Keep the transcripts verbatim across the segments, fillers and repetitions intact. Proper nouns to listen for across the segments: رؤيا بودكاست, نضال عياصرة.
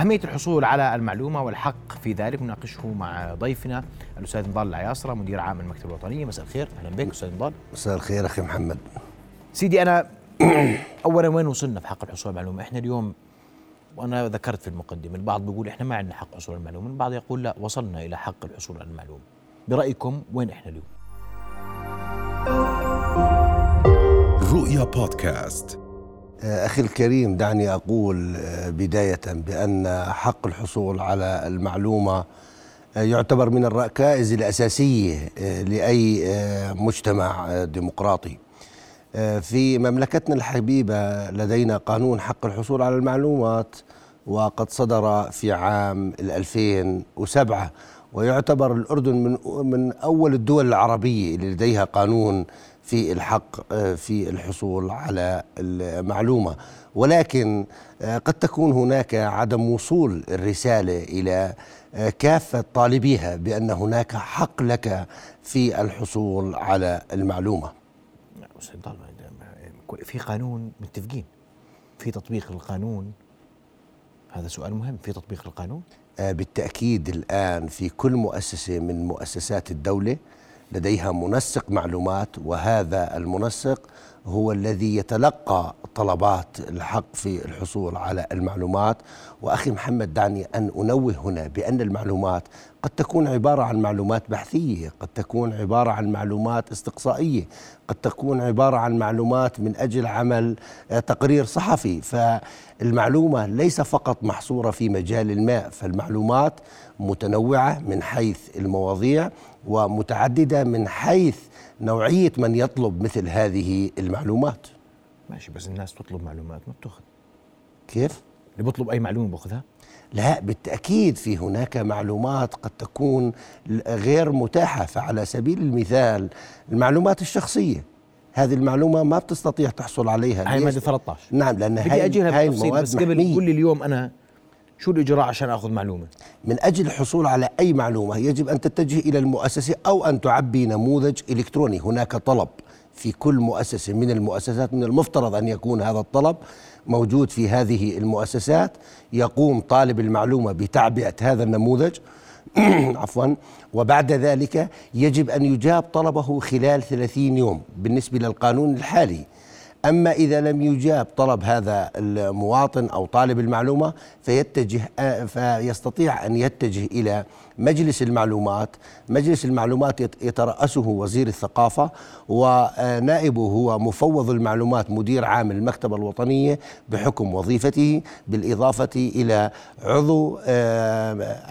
أهمية الحصول على المعلومة والحق في ذلك نناقشه مع ضيفنا الأستاذ نضال عياصرة، مدير عام المكتبة الوطنية. مساء الخير، أهلا بك أستاذ نضال. مساء الخير أخي محمد. سيدي أنا أولا وين وصلنا في حق الحصول على المعلومة؟ إحنا اليوم وأنا ذكرت في المقدمة البعض بيقول إحنا ما عندنا حق حصول على المعلومة، البعض يقول لا وصلنا إلى حق الحصول على المعلومة. برأيكم وين إحنا اليوم؟ رؤيا بودكاست. أخي الكريم، دعني أقول بداية بأن حق الحصول على المعلومة يعتبر من الركائز الأساسية لأي مجتمع ديمقراطي. في مملكتنا الحبيبة لدينا قانون حق الحصول على المعلومات، وقد صدر في عام ألفين وسبعة، ويعتبر الأردن من من أول الدول العربية اللي لديها قانون في الحق في الحصول على المعلومة. ولكن قد تكون هناك عدم وصول الرسالة إلى كافة طالبيها بأن هناك حق لك في الحصول على المعلومة. في قانون متفقين، في تطبيق القانون، هذا سؤال مهم، في تطبيق القانون؟ بالتأكيد الآن في كل مؤسسة من مؤسسات الدولة لديها منسق معلومات، وهذا المنسق هو الذي يتلقى طلبات الحق في الحصول على المعلومات. وأخي محمد، دعني أن أنوه هنا بأن المعلومات قد تكون عبارة عن معلومات بحثية، قد تكون عبارة عن معلومات استقصائية، قد تكون عبارة عن معلومات من أجل عمل تقرير صحفي، فالمعلومة ليس فقط محصورة في مجال الماء، فالمعلومات متنوعة من حيث المواضيع ومتعددة من حيث نوعية من يطلب مثل هذه المعلومات. ماشي، بس الناس تطلب معلومات ما بتأخذ. كيف؟ اللي بطلب أي معلومة بأخذها؟ لا، بالتأكيد في هناك معلومات قد تكون غير متاحة. فعلى سبيل المثال المعلومات الشخصية، هذه المعلومة ما بتستطيع تحصل عليها. هاي مادة ثلاثة عشر. نعم، لأن هاي هاي المواد بس محمية. قبل كل اليوم أنا شو الإجراء عشان أخذ معلومة؟ من أجل الحصول على أي معلومة يجب أن تتجه إلى المؤسسة أو أن تعبي نموذج إلكتروني. هناك طلب في كل مؤسسة من المؤسسات، من المفترض أن يكون هذا الطلب موجود في هذه المؤسسات. يقوم طالب المعلومة بتعبئة هذا النموذج عفوا، وبعد ذلك يجب أن يجاب طلبه خلال ثلاثين يوم بالنسبة للقانون الحالي. أما إذا لم يجاب طلب هذا المواطن أو طالب المعلومة فيتجه فيستطيع أن يتجه إلى مجلس المعلومات. مجلس المعلومات يترأسه وزير الثقافة، ونائبه هو مفوض المعلومات مدير عام المكتبة الوطنية بحكم وظيفته، بالإضافة إلى عضو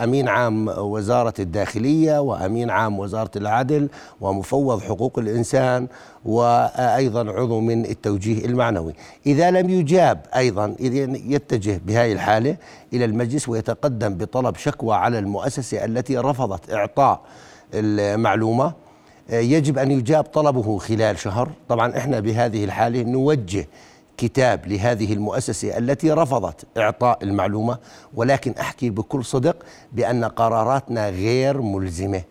أمين عام وزارة الداخلية وأمين عام وزارة العدل ومفوض حقوق الإنسان، وأيضا عضو من التوجيه المعنوي. إذا لم يجاب أيضا يتجه بهذه الحالة إلى المجلس ويتقدم بطلب شكوى على المؤسسة التي رفضت إعطاء المعلومة. يجب أن يجاب طلبه خلال شهر. طبعا إحنا بهذه الحالة نوجه كتاب لهذه المؤسسة التي رفضت إعطاء المعلومة، ولكن أحكي بكل صدق بأن قراراتنا غير ملزمة.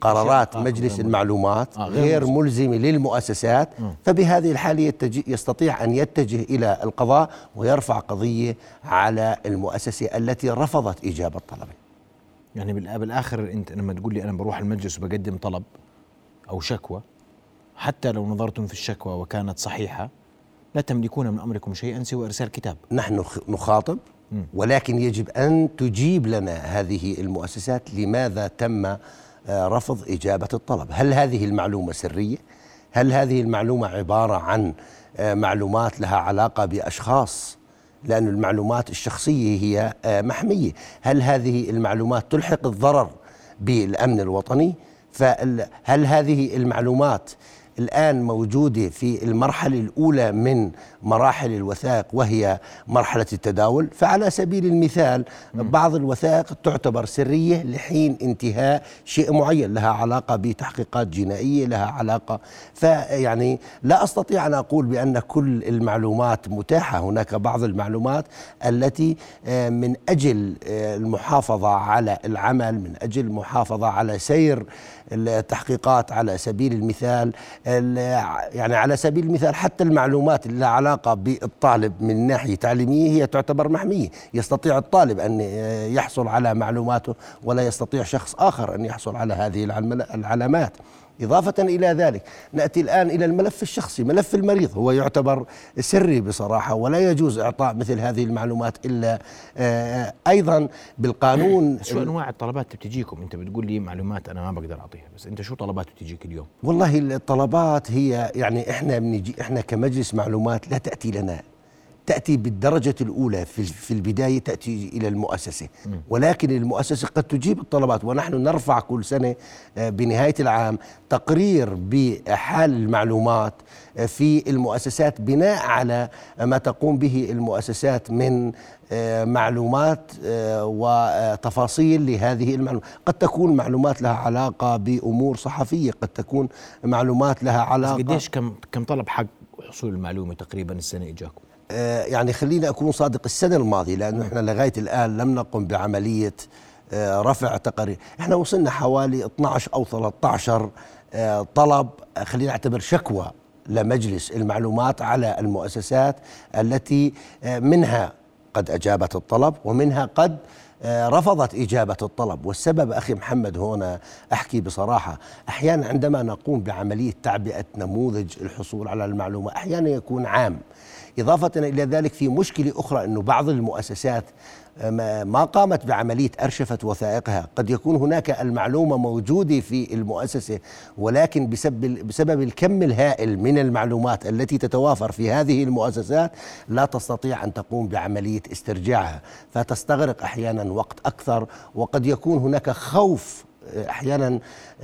قرارات مجلس المعلومات غير ملزمة للمؤسسات، فبهذه الحالة يستطيع أن يتجه إلى القضاء ويرفع قضية على المؤسسة التي رفضت إجابة طلبه. يعني بالآخر أنت لما تقول لي أنا بروح المجلس وبقدم طلب أو شكوى، حتى لو نظرتم في الشكوى وكانت صحيحة لا تملكون من أمركم شيئا سوى إرسال كتاب. نحن نخاطب، ولكن يجب أن تجيب لنا هذه المؤسسات لماذا تم رفض إجابة الطلب. هل هذه المعلومة سرية؟ هل هذه المعلومة عبارة عن معلومات لها علاقة بأشخاص؟ لأن المعلومات الشخصية هي محمية. هل هذه المعلومات تلحق الضرر بالأمن الوطني؟ فهل هذه المعلومات الآن موجودة في المرحلة الأولى من مراحل الوثائق وهي مرحلة التداول؟ فعلى سبيل المثال بعض الوثائق تعتبر سرية لحين انتهاء شيء معين، لها علاقة بتحقيقات جنائية، لها علاقة، فيعني لا أستطيع أن أقول بأن كل المعلومات متاحة. هناك بعض المعلومات التي من أجل المحافظة على العمل، من أجل المحافظة على سير التحقيقات على سبيل المثال يعني على سبيل المثال حتى المعلومات اللي لها علاقة بالطالب من ناحية تعليمية هي تعتبر محمية، يستطيع الطالب أن يحصل على معلوماته ولا يستطيع شخص آخر أن يحصل على هذه العلامات. إضافة إلى ذلك نأتي الآن إلى الملف الشخصي، ملف المريض هو يعتبر سري بصراحة، ولا يجوز إعطاء مثل هذه المعلومات إلا أيضا بالقانون. شو أنواع الطلبات بتجيكم؟ أنت بتقول لي معلومات أنا ما بقدر أعطيها، بس أنت شو طلبات بتجيك اليوم؟ والله الطلبات هي يعني إحنا بنجي إحنا كمجلس معلومات لا تأتي لنا، تأتي بالدرجة الأولى في في البداية تأتي إلى المؤسسة، ولكن المؤسسة قد تجيب الطلبات، ونحن نرفع كل سنة بنهاية العام تقرير بحال المعلومات في المؤسسات بناء على ما تقوم به المؤسسات من معلومات وتفاصيل لهذه المعلومات. قد تكون معلومات لها علاقة بأمور صحفية، قد تكون معلومات لها علاقة. قديش كم كم طلب حق حصول المعلومة تقريبا السنة إجاكم؟ يعني خلينا أكون صادق، السنة الماضية لأنه إحنا لغاية الآن لم نقم بعملية رفع تقارير، إحنا وصلنا حوالي اثنا عشر أو ثلاثة عشر طلب، خلينا نعتبر شكوى لمجلس المعلومات على المؤسسات التي منها قد أجابت الطلب ومنها قد رفضت إجابة الطلب. والسبب أخي محمد هنا أحكي بصراحة، أحيانا عندما نقوم بعملية تعبئة نموذج الحصول على المعلومة أحيانا يكون عام. إضافة إلى ذلك في مشكلة أخرى أنه بعض المؤسسات ما قامت بعملية أرشفة وثائقها، قد يكون هناك المعلومة موجودة في المؤسسة ولكن بسبب, بسبب الكم الهائل من المعلومات التي تتوافر في هذه المؤسسات لا تستطيع أن تقوم بعملية استرجاعها، فتستغرق أحيانا وقت أكثر، وقد يكون هناك خوف أحيانا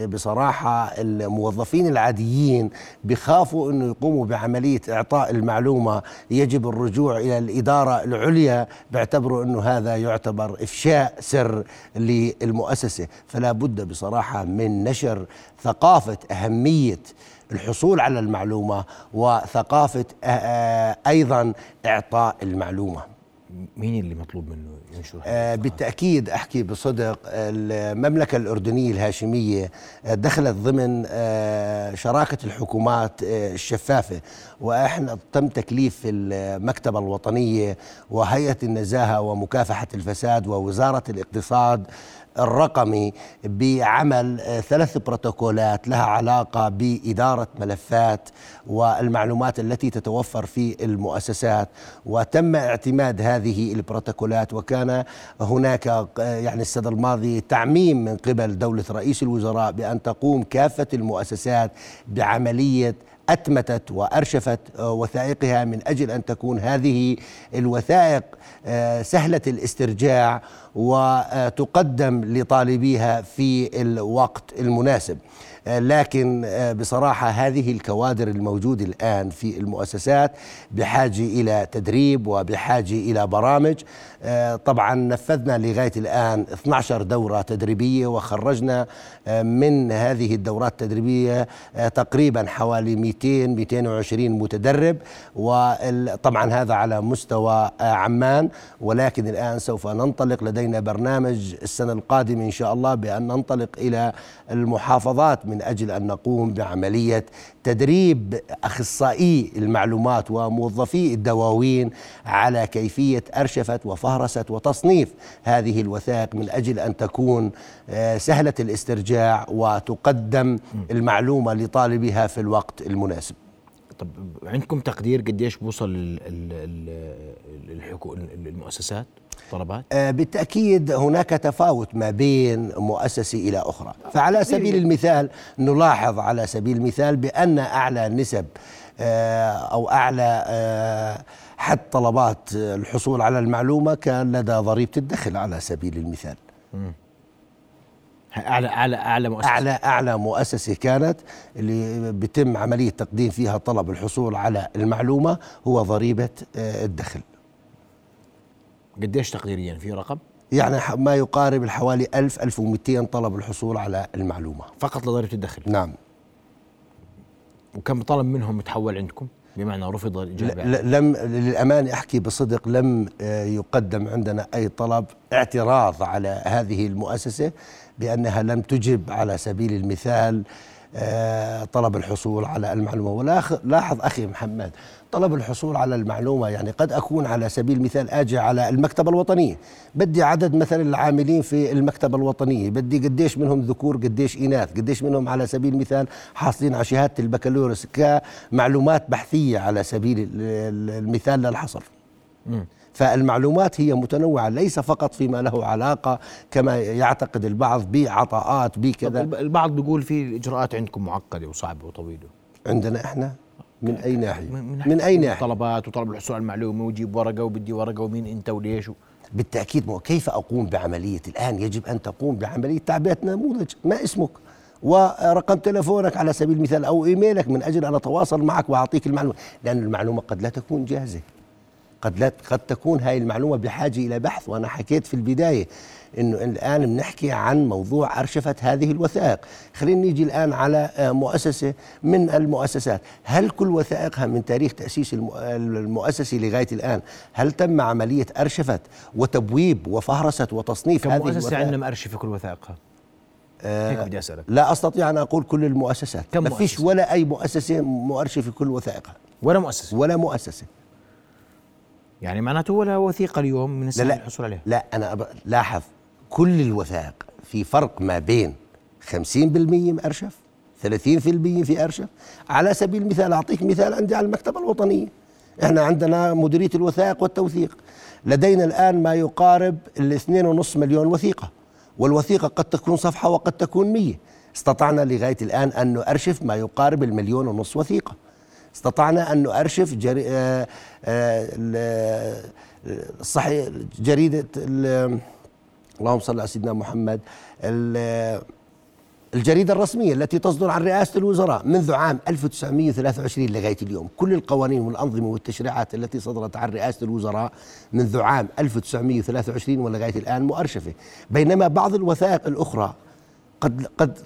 بصراحة الموظفين العاديين بخافوا أنه يقوموا بعملية إعطاء المعلومة يجب الرجوع إلى الإدارة العليا، باعتبروا أنه هذا يعتبر إفشاء سر للمؤسسة. فلا بد بصراحة من نشر ثقافة أهمية الحصول على المعلومة وثقافة أيضا إعطاء المعلومة. مين اللي مطلوب منه ينشر؟ آه بالتأكيد أحكي بصدق، المملكة الأردنية الهاشمية دخلت ضمن آه شراكة الحكومات آه الشفافة، وإحنا تم تكليف المكتبة الوطنية وهيئة النزاهة ومكافحة الفساد ووزارة الاقتصاد الرقمي بعمل ثلاث بروتوكولات لها علاقة بإدارة ملفات والمعلومات التي تتوفر في المؤسسات، وتم اعتماد هذه البروتوكولات. وكان هناك يعني السنة الماضية تعميم من قبل دولة رئيس الوزراء بأن تقوم كافة المؤسسات بعملية أتمتت وأرشفت وثائقها من أجل أن تكون هذه الوثائق سهلة الاسترجاع وتقدم لطالبيها في الوقت المناسب. لكن بصراحة هذه الكوادر الموجودة الآن في المؤسسات بحاجة إلى تدريب وبحاجة إلى برامج. طبعا نفذنا لغاية الآن اثنا عشر دورة تدريبية، وخرجنا من هذه الدورات التدريبية تقريبا حوالي مئتين مئتين وعشرين متدرب، وطبعا هذا على مستوى عمان. ولكن الآن سوف ننطلق، لدينا برنامج السنة القادمة إن شاء الله بأن ننطلق إلى المحافظات من من أجل أن نقوم بعملية تدريب أخصائي المعلومات وموظفي الدواوين على كيفية أرشفة وفهرسة وتصنيف هذه الوثائق من أجل أن تكون سهلة الاسترجاع وتقدم المعلومة لطالبها في الوقت المناسب. طب عندكم تقدير قديش بوصل ال ال ال المؤسسات طلبات؟ آه بالتأكيد هناك تفاوت ما بين مؤسسة إلى أخرى، فعلى سبيل المثال نلاحظ على سبيل المثال بأن أعلى نسب آه أو أعلى آه حد طلبات الحصول على المعلومة كان لدى ضريبة الدخل على سبيل المثال. م. أعلى أعلى أعلى مؤسسة أعلى أعلى مؤسسة كانت اللي بتم عملية تقديم فيها طلب الحصول على المعلومة هو ضريبة الدخل. قديش تقديريا في رقم؟ يعني ما يقارب الحوالي ألف ألف ومئتين طلب الحصول على المعلومة فقط لضريبة الدخل. نعم. وكم طلب منهم متحول عندكم؟ بمعنى رفض الإجابة؟ لم للأمانة أحكي بصدق لم يقدم عندنا أي طلب اعتراض على هذه المؤسسة بأنها لم تجب على سبيل المثال طلب الحصول على المعلومة. ولاحظ أخي محمد طلب الحصول على المعلومة، يعني قد أكون على سبيل المثال أجي على المكتبة الوطنية، بدي عدد مثلا العاملين في المكتبة الوطنية، بدي قديش منهم ذكور قديش إناث، قديش منهم على سبيل المثال حاصلين على شهادة البكالوريوس، كمعلومات بحثية على سبيل المثال للحصر. فالمعلومات هي متنوعة، ليس فقط فيما له علاقة كما يعتقد البعض بعطاءات بكذا. البعض بيقول في إجراءات عندكم معقدة وصعبة وطويلة. عندنا إحنا من أي ناحية؟ من, من أي ناحية؟ طلبات وطلب الحصول على المعلومة وجيب ورقة وبدي ورقة ومين أنت وليش و... بالتأكيد. مو كيف أقوم بعملية الآن؟ يجب أن تقوم بعملية تعبئة نموذج، ما اسمك ورقم تلفونك على سبيل المثال أو إيميلك، من أجل أن أتواصل معك وأعطيك المعلومة، لأن المعلومة قد لا تكون جاهزة، قد لا قد تكون هاي المعلومة بحاجة إلى بحث. وأنا حكيت في البداية إنه الآن بنحكي عن موضوع أرشفة هذه الوثائق. خلينا نيجي الآن على مؤسسة من المؤسسات، هل كل وثائقها من تاريخ تأسيس المؤسسة لغاية الآن هل تم عملية أرشفة وتبويب وفهرسة وتصنيف هذه الوثائق؟ المؤسسة عندنا مأرشفة كل وثائقها؟ أه لا أستطيع أن أقول كل المؤسسات، ما فيش ولا أي مؤسسة مؤرشفة كل وثائقها، ولا مؤسسة ولا مؤسسة يعني معناته ولا وثيقة اليوم من السهل الحصول عليها. لا أنا أب... لاحظ كل الوثائق في فرق ما بين خمسين بالمئة مأرشف، ثلاثين بالمئة في أرشف. على سبيل المثال أعطيك مثال، عندي على المكتبة الوطنية إحنا عندنا مديرية الوثائق والتوثيق، لدينا الآن ما يقارب الاثنين ونصف مليون وثيقة، والوثيقة قد تكون صفحة وقد تكون مية. استطعنا لغاية الآن أن نؤرشف ما يقارب المليون ونصف وثيقة. استطعنا أن نؤرشف جري... آآ آآ صحيح جريدة ال... اللهم صل على سيدنا محمد ال... الجريدة الرسمية التي تصدر عن رئاسة الوزراء منذ عام ألف وتسعمئة وثلاثة وعشرين لغاية اليوم، كل القوانين والأنظمة والتشريعات التي صدرت عن رئاسة الوزراء منذ عام ألف وتسعمئة وثلاثة وعشرين ولغاية الآن مؤرشفة. بينما بعض الوثائق الأخرى قد قد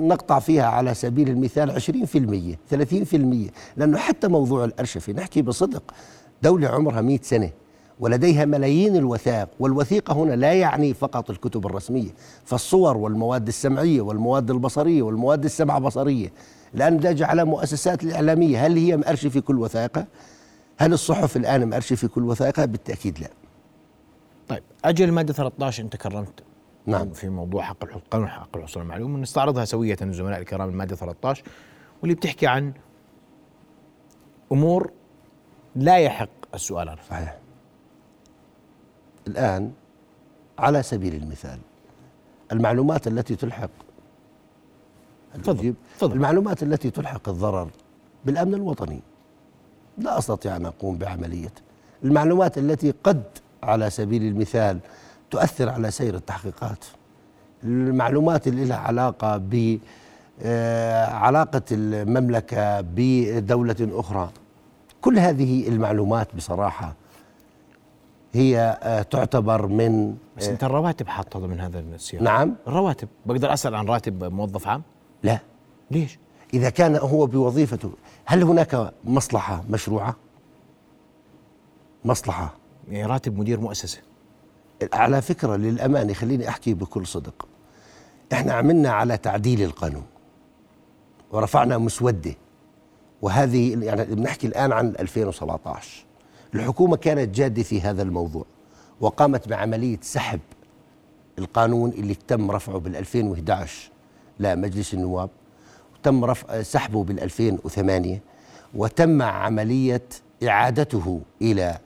نقطع فيها على سبيل المثال عشرين بالمئة ثلاثين بالمئة، لأنه حتى موضوع الأرشفة نحكي بصدق دولة عمرها مئة سنة ولديها ملايين الوثائق، والوثيقة هنا لا يعني فقط الكتب الرسمية، فالصور والمواد السمعية والمواد البصرية والمواد السمع بصرية. الآن نجي على مؤسسات الإعلامية، هل هي مأرشفة كل وثائقها؟ هل الصحف الآن مأرشفة كل وثائقها؟ بالتأكيد لا. طيب أجل مادة ثلاثة عشر أنت كرمت نعم في موضوع حق القانون حق الحصول على المعلومة، نستعرضها سوية الزملاء الكرام، المادة ثلاثة عشر واللي بتحكي عن أمور لا يحق السؤال عنها. صحيح. الآن على سبيل المثال المعلومات التي تلحق فضل. فضل. المعلومات التي تلحق الضرر بالأمن الوطني لا أستطيع أن أقوم بعملية. المعلومات التي قد على سبيل المثال تؤثر على سير التحقيقات، المعلومات اللي لها علاقة بعلاقة المملكة بدولة أخرى، كل هذه المعلومات بصراحة هي تعتبر من. بس أنت الرواتب حاطة من هذا السياق؟ نعم الرواتب. بقدر أسأل عن راتب موظف عام؟ لا. ليش؟ إذا كان هو بوظيفته. هل هناك مصلحة مشروعة؟ مصلحة يعني راتب مدير مؤسسة؟ على فكرة للأمانة خليني أحكي بكل صدق، إحنا عملنا على تعديل القانون ورفعنا مسودة، وهذه يعني بنحكي الآن عن ألفين وسبعة عشر. الحكومة كانت جادة في هذا الموضوع وقامت بعملية سحب القانون اللي تم رفعه بالألفين وأحد عشر لمجلس النواب، وتم رفع سحبه بالألفين وثمانية، وتم عملية إعادته إلى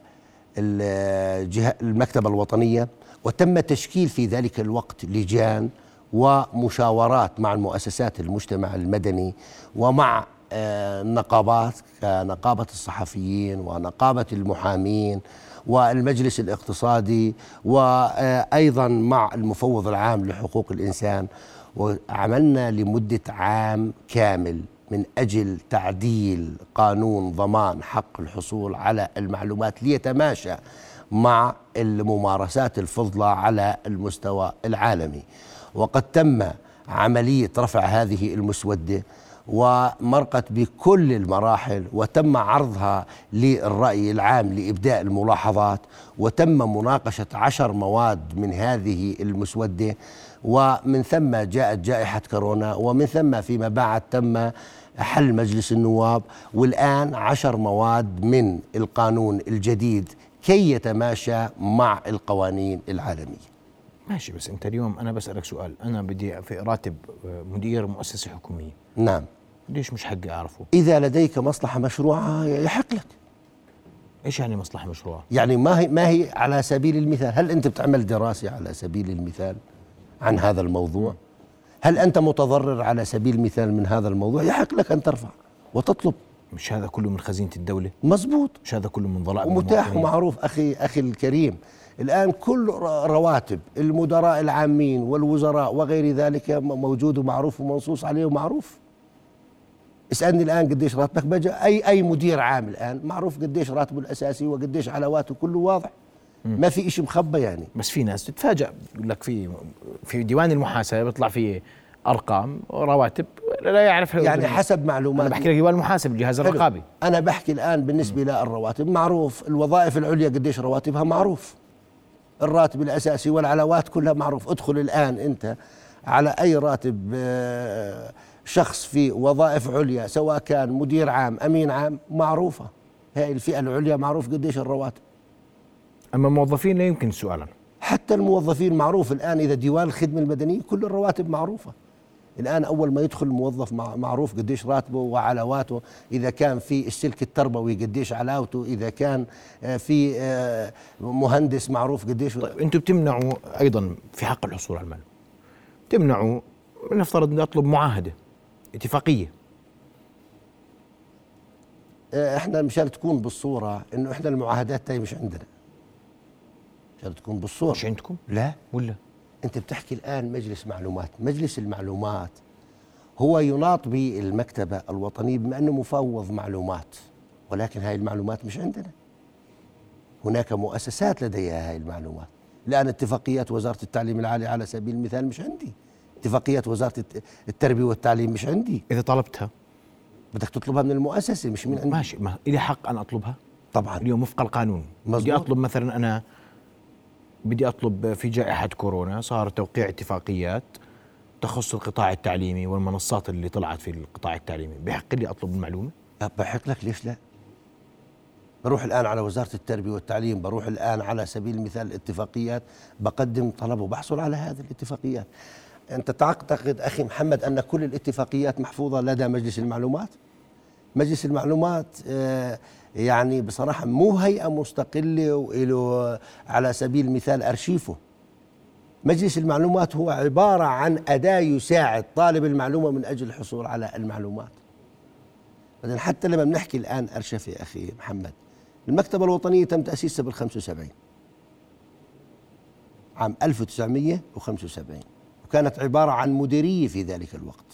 المكتبة الوطنية، وتم تشكيل في ذلك الوقت لجان ومشاورات مع المؤسسات المجتمع المدني ومع نقابات كنقابة الصحفيين ونقابة المحامين والمجلس الاقتصادي، وأيضا مع المفوض العام لحقوق الإنسان. وعملنا لمدة عام كامل من أجل تعديل قانون ضمان حق الحصول على المعلومات ليتماشى مع الممارسات الفضلة على المستوى العالمي، وقد تم عملية رفع هذه المسودة ومرقت بكل المراحل وتم عرضها للرأي العام لإبداء الملاحظات، وتم مناقشة عشر مواد من هذه المسودة، ومن ثم جاءت جائحة كورونا، ومن ثم فيما بعد تم حل مجلس النواب، والآن عشر مواد من القانون الجديد كي يتماشى مع القوانين العالمية. ماشي، بس أنت اليوم أنا بسألك سؤال، أنا بدي في راتب مدير مؤسسة حكومية، نعم، ليش مش حقي أعرفه؟ إذا لديك مصلحة مشروعة يحق لك. إيش يعني مصلحة مشروعة؟ يعني ما هي, ما هي على سبيل المثال، هل أنت بتعمل دراسة على سبيل المثال عن هذا الموضوع؟ هل أنت متضرر على سبيل المثال من هذا الموضوع؟ يحق لك أن ترفع وتطلب. مش هذا كله من خزينة الدولة؟ مزبوط. مش هذا كله من ضرائب ومتاح ومعروف. أخي أخي الكريم، الآن كل رواتب المدراء العامين والوزراء وغير ذلك موجود ومعروف ومنصوص عليه ومعروف. اسألني الآن قديش راتبك بجأ أي أي مدير عام الآن معروف قديش راتبه الأساسي وقديش علاواته، كله واضح، ما في إشي مخبى يعني. بس في ناس تتفاجأ، يقول لك في في ديوان المحاسبة بيطلع فيه أرقام رواتب لا يعرفها يعني الدنيا. حسب معلومات، أنا بحكي لك ديوان المحاسبة، الجهاز الرقابي. أنا بحكي الآن بالنسبة للرواتب معروف، الوظائف العليا قديش رواتبها معروف، الراتب الأساسي والعلاوات كلها معروف. ادخل الآن أنت على أي راتب شخص في وظائف عليا، سواء كان مدير عام أمين عام، معروفة هاي الفئة العليا، معروف قديش الرواتب. أما الموظفين لا يمكن سؤالا، حتى الموظفين معروف الآن. إذا ديوان الخدمة المدنية كل الرواتب معروفة الآن، أول ما يدخل الموظف معروف قديش راتبه وعلاواته، إذا كان في السلك التربوي قديش علاوته، إذا كان في مهندس معروف قديش. طيب أنتم بتمنعوا أيضا في حق الحصول على المال، بتمنعوا، نفترض أن أطلب معاهدة اتفاقية. إحنا مشان تكون بالصورة إنه إحنا المعاهدات هاي مش عندنا، مشان تكون بالصورة. مش عندكم؟ لا ولا أنت بتحكي الآن مجلس معلومات. مجلس المعلومات هو يناط بالمكتبة الوطنية بما أنه مفوض معلومات، ولكن هاي المعلومات مش عندنا، هناك مؤسسات لديها هاي المعلومات. الآن اتفاقيات وزارة التعليم العالي على سبيل المثال مش عندي، اتفاقيات وزارة التربية والتعليم مش عندي. إذا طلبتها بدك تطلبها من المؤسسة مش من عندي. ماشي، ما إلي حق أن أطلبها طبعا اليوم وفق القانون. مزبوط. بدي أطلب مثلا، أنا بدي أطلب في جائحة كورونا صار توقيع اتفاقيات تخص القطاع التعليمي والمنصات اللي طلعت في القطاع التعليمي، بحق لي أطلب المعلومة؟ بحق لك، ليش لا؟ بروح الآن على وزارة التربية والتعليم، بروح الآن على سبيل المثال الاتفاقيات، بقدم طلب وبحصل على هذه الاتفاقيات. أنت تعتقد أخي محمد أن كل الاتفاقيات محفوظة لدى مجلس المعلومات؟ مجلس المعلومات آه يعني بصراحة مو هيئة مستقلة وإله على سبيل المثال أرشيفه. مجلس المعلومات هو عبارة عن أداة يساعد طالب المعلومة من أجل الحصول على المعلومات. بعدين حتى لما بنحكي الآن أرشفة أخي محمد، المكتبة الوطنية تم تأسيسها بالخمسة وسبعين، عام ألف وتسعمية وخمسة وسبعين، وكانت عبارة عن مديرية في ذلك الوقت،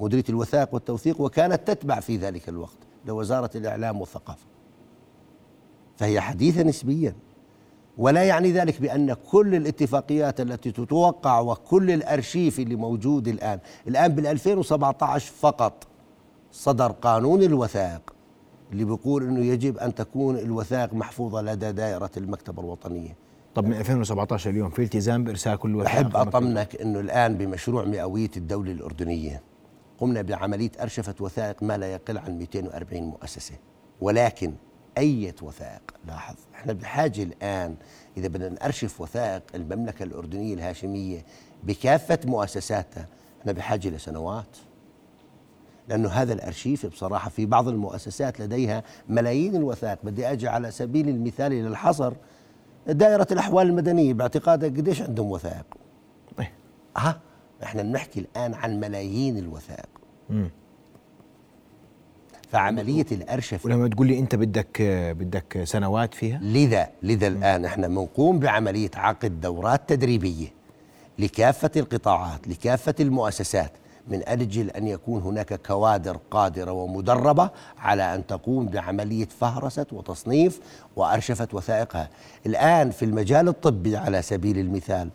مديرية الوثائق والتوثيق، وكانت تتبع في ذلك الوقت لوزارة الإعلام والثقافة، فهي حديثة نسبيا. ولا يعني ذلك بأن كل الاتفاقيات التي تتوقع وكل الأرشيف اللي موجود الآن. الآن بالألفين وسبعة عشر فقط صدر قانون الوثائق اللي بيقول أنه يجب أن تكون الوثائق محفوظة لدى دائرة المكتبة الوطنية. طب من ألفين وسبعة عشر اليوم في التزام بإرسال كل الوثائق. أحب أطمنك أنه الآن بمشروع مئوية الدولة الأردنية قمنا بعملية أرشفة وثائق ما لا يقل عن مئتين وأربعين مؤسسة، ولكن أية وثائق. لاحظ احنا بحاجة الآن إذا بدنا نأرشف وثائق المملكة الأردنية الهاشمية بكافة مؤسساتها، احنا بحاجة لسنوات، لأنه هذا الأرشيف بصراحة في بعض المؤسسات لديها ملايين الوثائق. بدي أجي على سبيل المثال إلى الحصر، دائرة الأحوال المدنية باعتقادك قديش عندهم وثائق؟ ها احنا بنحكي الآن عن ملايين الوثائق. مم. فعملية الأرشفة، ولما تقول لي أنت بدك بدك سنوات فيها، لذا لذا مم. الآن احنا بنقوم بعملية عقد دورات تدريبية لكافة القطاعات لكافة المؤسسات من أجل أن يكون هناك كوادر قادرة ومدربة على أن تقوم بعملية فهرسة وتصنيف وأرشفة وثائقها. الآن في المجال الطبي على سبيل المثال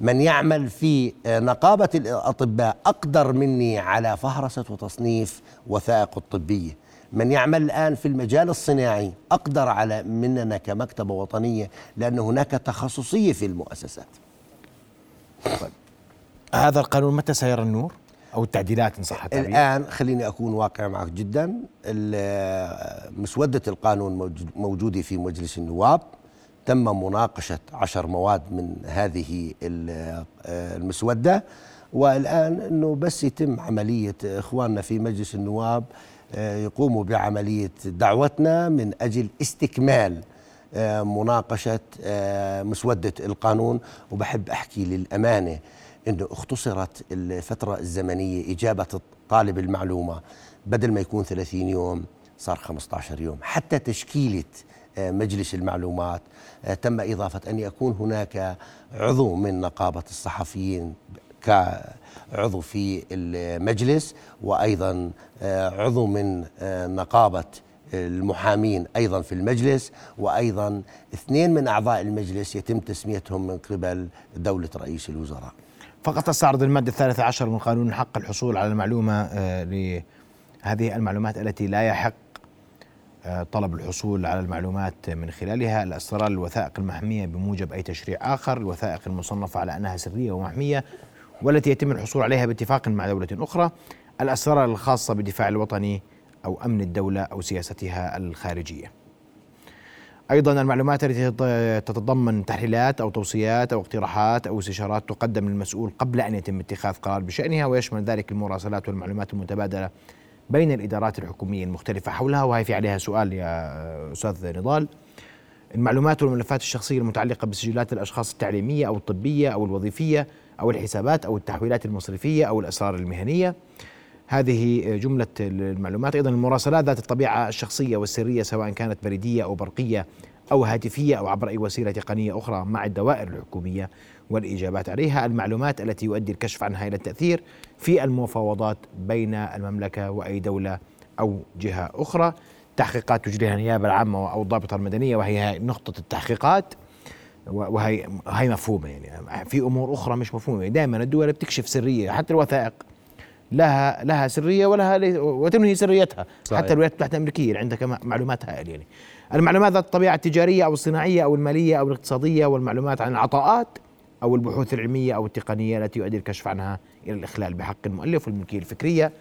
من يعمل في نقابة الأطباء أقدر مني على فهرسة وتصنيف وثائق الطبية، من يعمل الآن في المجال الصناعي أقدر على مننا كمكتبة وطنية، لأن هناك تخصصية في المؤسسات. طيب. هذا القانون متى سيرى النور؟ أو التعديلات إن صح التعبير؟ الآن خليني أكون واقع معك جدا، مسودة القانون موجودة في مجلس النواب، تم مناقشة عشر مواد من هذه المسودة، والآن أنه بس يتم عملية إخواننا في مجلس النواب يقوموا بعملية دعوتنا من أجل استكمال مناقشة مسودة القانون. وبحب أحكي للأمانة أنه اختصرت الفترة الزمنية إجابة طالب المعلومة، بدل ما يكون ثلاثين يوم صار خمسة عشر يوم. حتى تشكيلة مجلس المعلومات تم إضافة أن يكون هناك عضو من نقابة الصحفيين كعضو في المجلس، وأيضا عضو من نقابة المحامين أيضا في المجلس، وأيضا اثنين من أعضاء المجلس يتم تسميتهم من قبل دولة رئيس الوزراء. فقط تستعرض المادة الثالثة عشر من قانون حق الحصول على المعلومة لهذه المعلومات التي لا يحق طلب الحصول على المعلومات من خلالها: الإصدار للوثائق المحمية بموجب أي تشريع آخر، الوثائق المصنفة على أنها سرية ومحمية والتي يتم الحصول عليها باتفاق مع دولة أخرى، الأسرار الخاصة بالدفاع الوطني أو أمن الدولة أو سياستها الخارجية. أيضا المعلومات التي تتضمن تحليلات أو توصيات أو اقتراحات أو استشارات تقدم للمسؤول قبل أن يتم اتخاذ قرار بشأنها، ويشمل ذلك المراسلات والمعلومات المتبادلة بين الإدارات الحكومية المختلفة حولها. وهي في عليها سؤال يا أستاذ نضال. المعلومات والملفات الشخصية المتعلقة بسجلات الأشخاص التعليمية أو الطبية أو الوظيفية أو الحسابات أو التحويلات المصرفية أو الأسرار المهنية، هذه جملة المعلومات. أيضا المراسلات ذات الطبيعة الشخصية والسرية، سواء كانت بريدية أو برقية أو هاتفية أو عبر أي وسيلة تقنية أخرى، مع الدوائر الحكومية والإجابات عليها. المعلومات التي يؤدي الكشف عنها إلى التأثير في المفاوضات بين المملكة وأي دولة أو جهة أخرى. تحقيقات تجريها النيابة العامة أو الضابطة المدنية، وهي نقطة التحقيقات، وهي هي مفهومة. يعني في أمور أخرى مش مفهومة، دائما الدول بتكشف سرية، حتى الوثائق لها لها سرية ولها وتنهي سريتها. صحيح. حتى الولايات المتحدة الأمريكية عندك معلومات هائلة. يعني المعلومات ذات الطبيعة التجارية أو الصناعية أو المالية أو الاقتصادية، والمعلومات عن العطاءات أو البحوث العلمية أو التقنية التي يؤدي الكشف عنها إلى الإخلال بحق المؤلف والملكية الفكرية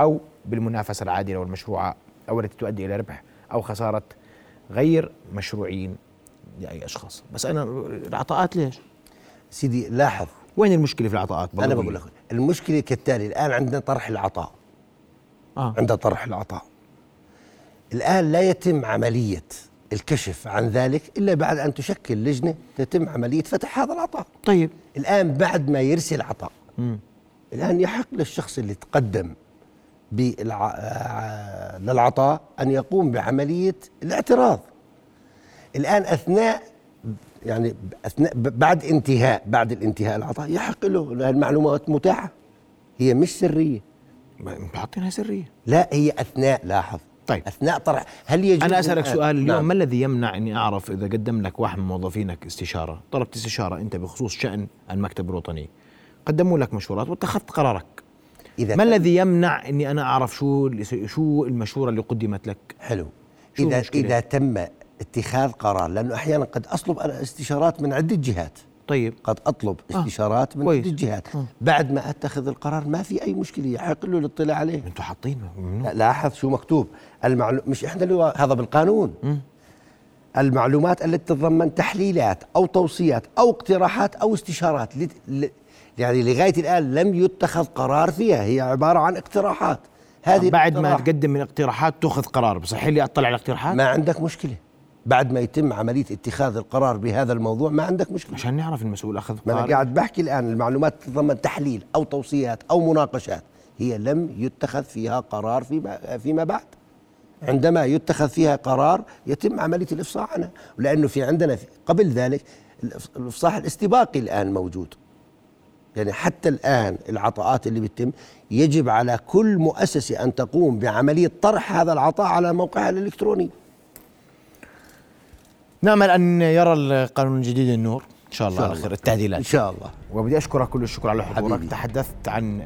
أو بالمنافسة العادلة والمشروعة، أو التي تؤدي إلى ربح أو خسارة غير مشروعين لأي أشخاص. بس أنا العطاءات ليش؟ سيدي لاحظ وين المشكلة في العطاءات؟ أنا بقول لك المشكلة كالتالي: الآن عندنا طرح العطاء آه. عندنا طرح العطاء الآن لا يتم عملية الكشف عن ذلك إلا بعد أن تشكل لجنة تتم عملية فتح هذا العطاء. طيب الآن بعد ما يرسل عطاء م. الآن يحق للشخص اللي تقدم بالع... للعطاء أن يقوم بعملية الاعتراض. الآن أثناء يعني أثناء بعد انتهاء بعد الانتهاء العطاء يحق له، لأن المعلومات متاحة، هي مش سرية، حاطينها سرية. لا هي أثناء، لاحظ. طيب أثناء طرح هل يجوز؟ أنا أسألك سؤال اليوم. نعم. ما الذي يمنع إني أعرف إذا قدم لك واحد من موظفينك استشارة، طلبت استشارة أنت بخصوص شأن المكتب الوطني، قدموا لك مشورات واتخذت قرارك، إذا ما الذي يمنع إني أنا أعرف شو شو المشورة اللي قدمت لك؟ حلو. إذا إذا تم اتخاذ قرار، لأنه أحيانا قد أطلب استشارات من عدة جهات. طيب قد أطلب استشارات آه. من عدة جهات آه. بعد ما أتخذ القرار ما في أي مشكلة، يحق له الاطلاع عليه. أنتوا حاطين لاحظ شو مكتوب المعلوم، مش إحنا اللي هذا بالقانون. م. المعلومات التي تتضمن تحليلات أو توصيات أو اقتراحات أو استشارات، ل... ل... يعني لغاية الآن لم يتخذ قرار فيها، هي عبارة عن اقتراحات. هذه بعد ما تقدم من اقتراحات تأخذ قرار. بصحيح لي أطلع على اقتراحات؟ ما عندك مشكلة بعد ما يتم عملية اتخاذ القرار بهذا الموضوع، ما عندك مشكلة، عشان نعرف المسؤول أخذ قرار. ما أنا قاعد بحكي الآن المعلومات تتضمن تحليل أو توصيات أو مناقشات، هي لم يتخذ فيها قرار فيما, فيما بعد. عندما يتخذ فيها قرار يتم عملية الإفصاح عنها، لأنه في عندنا في قبل ذلك الإفصاح الاستباقي الآن موجود. يعني حتى الآن العطاءات اللي بتتم يجب على كل مؤسسة أن تقوم بعملية طرح هذا العطاء على موقعها الإلكتروني. نأمل أن يرى القانون الجديد النور إن شاء الله على خير التعديلات إن شاء الله. وبدي أشكرك كل الشكر على حضورك. تحدثت عن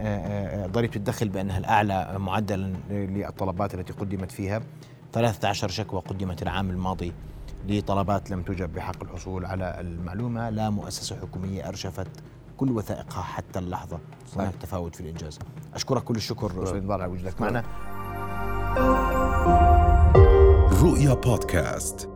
ضريبة الدخل بأنها الأعلى معدلا للطلبات التي قدمت فيها، ثلاثة عشر شكوى قدمت العام الماضي لطلبات لم تجب بحق الحصول على المعلومة. لا مؤسسة حكومية أرشفت كل وثائقها حتى اللحظة. هناك تفاوت في الإنجاز. أشكرك كل الشكر أستاذ نضال على وجودك معنا. رؤيا بودكاست.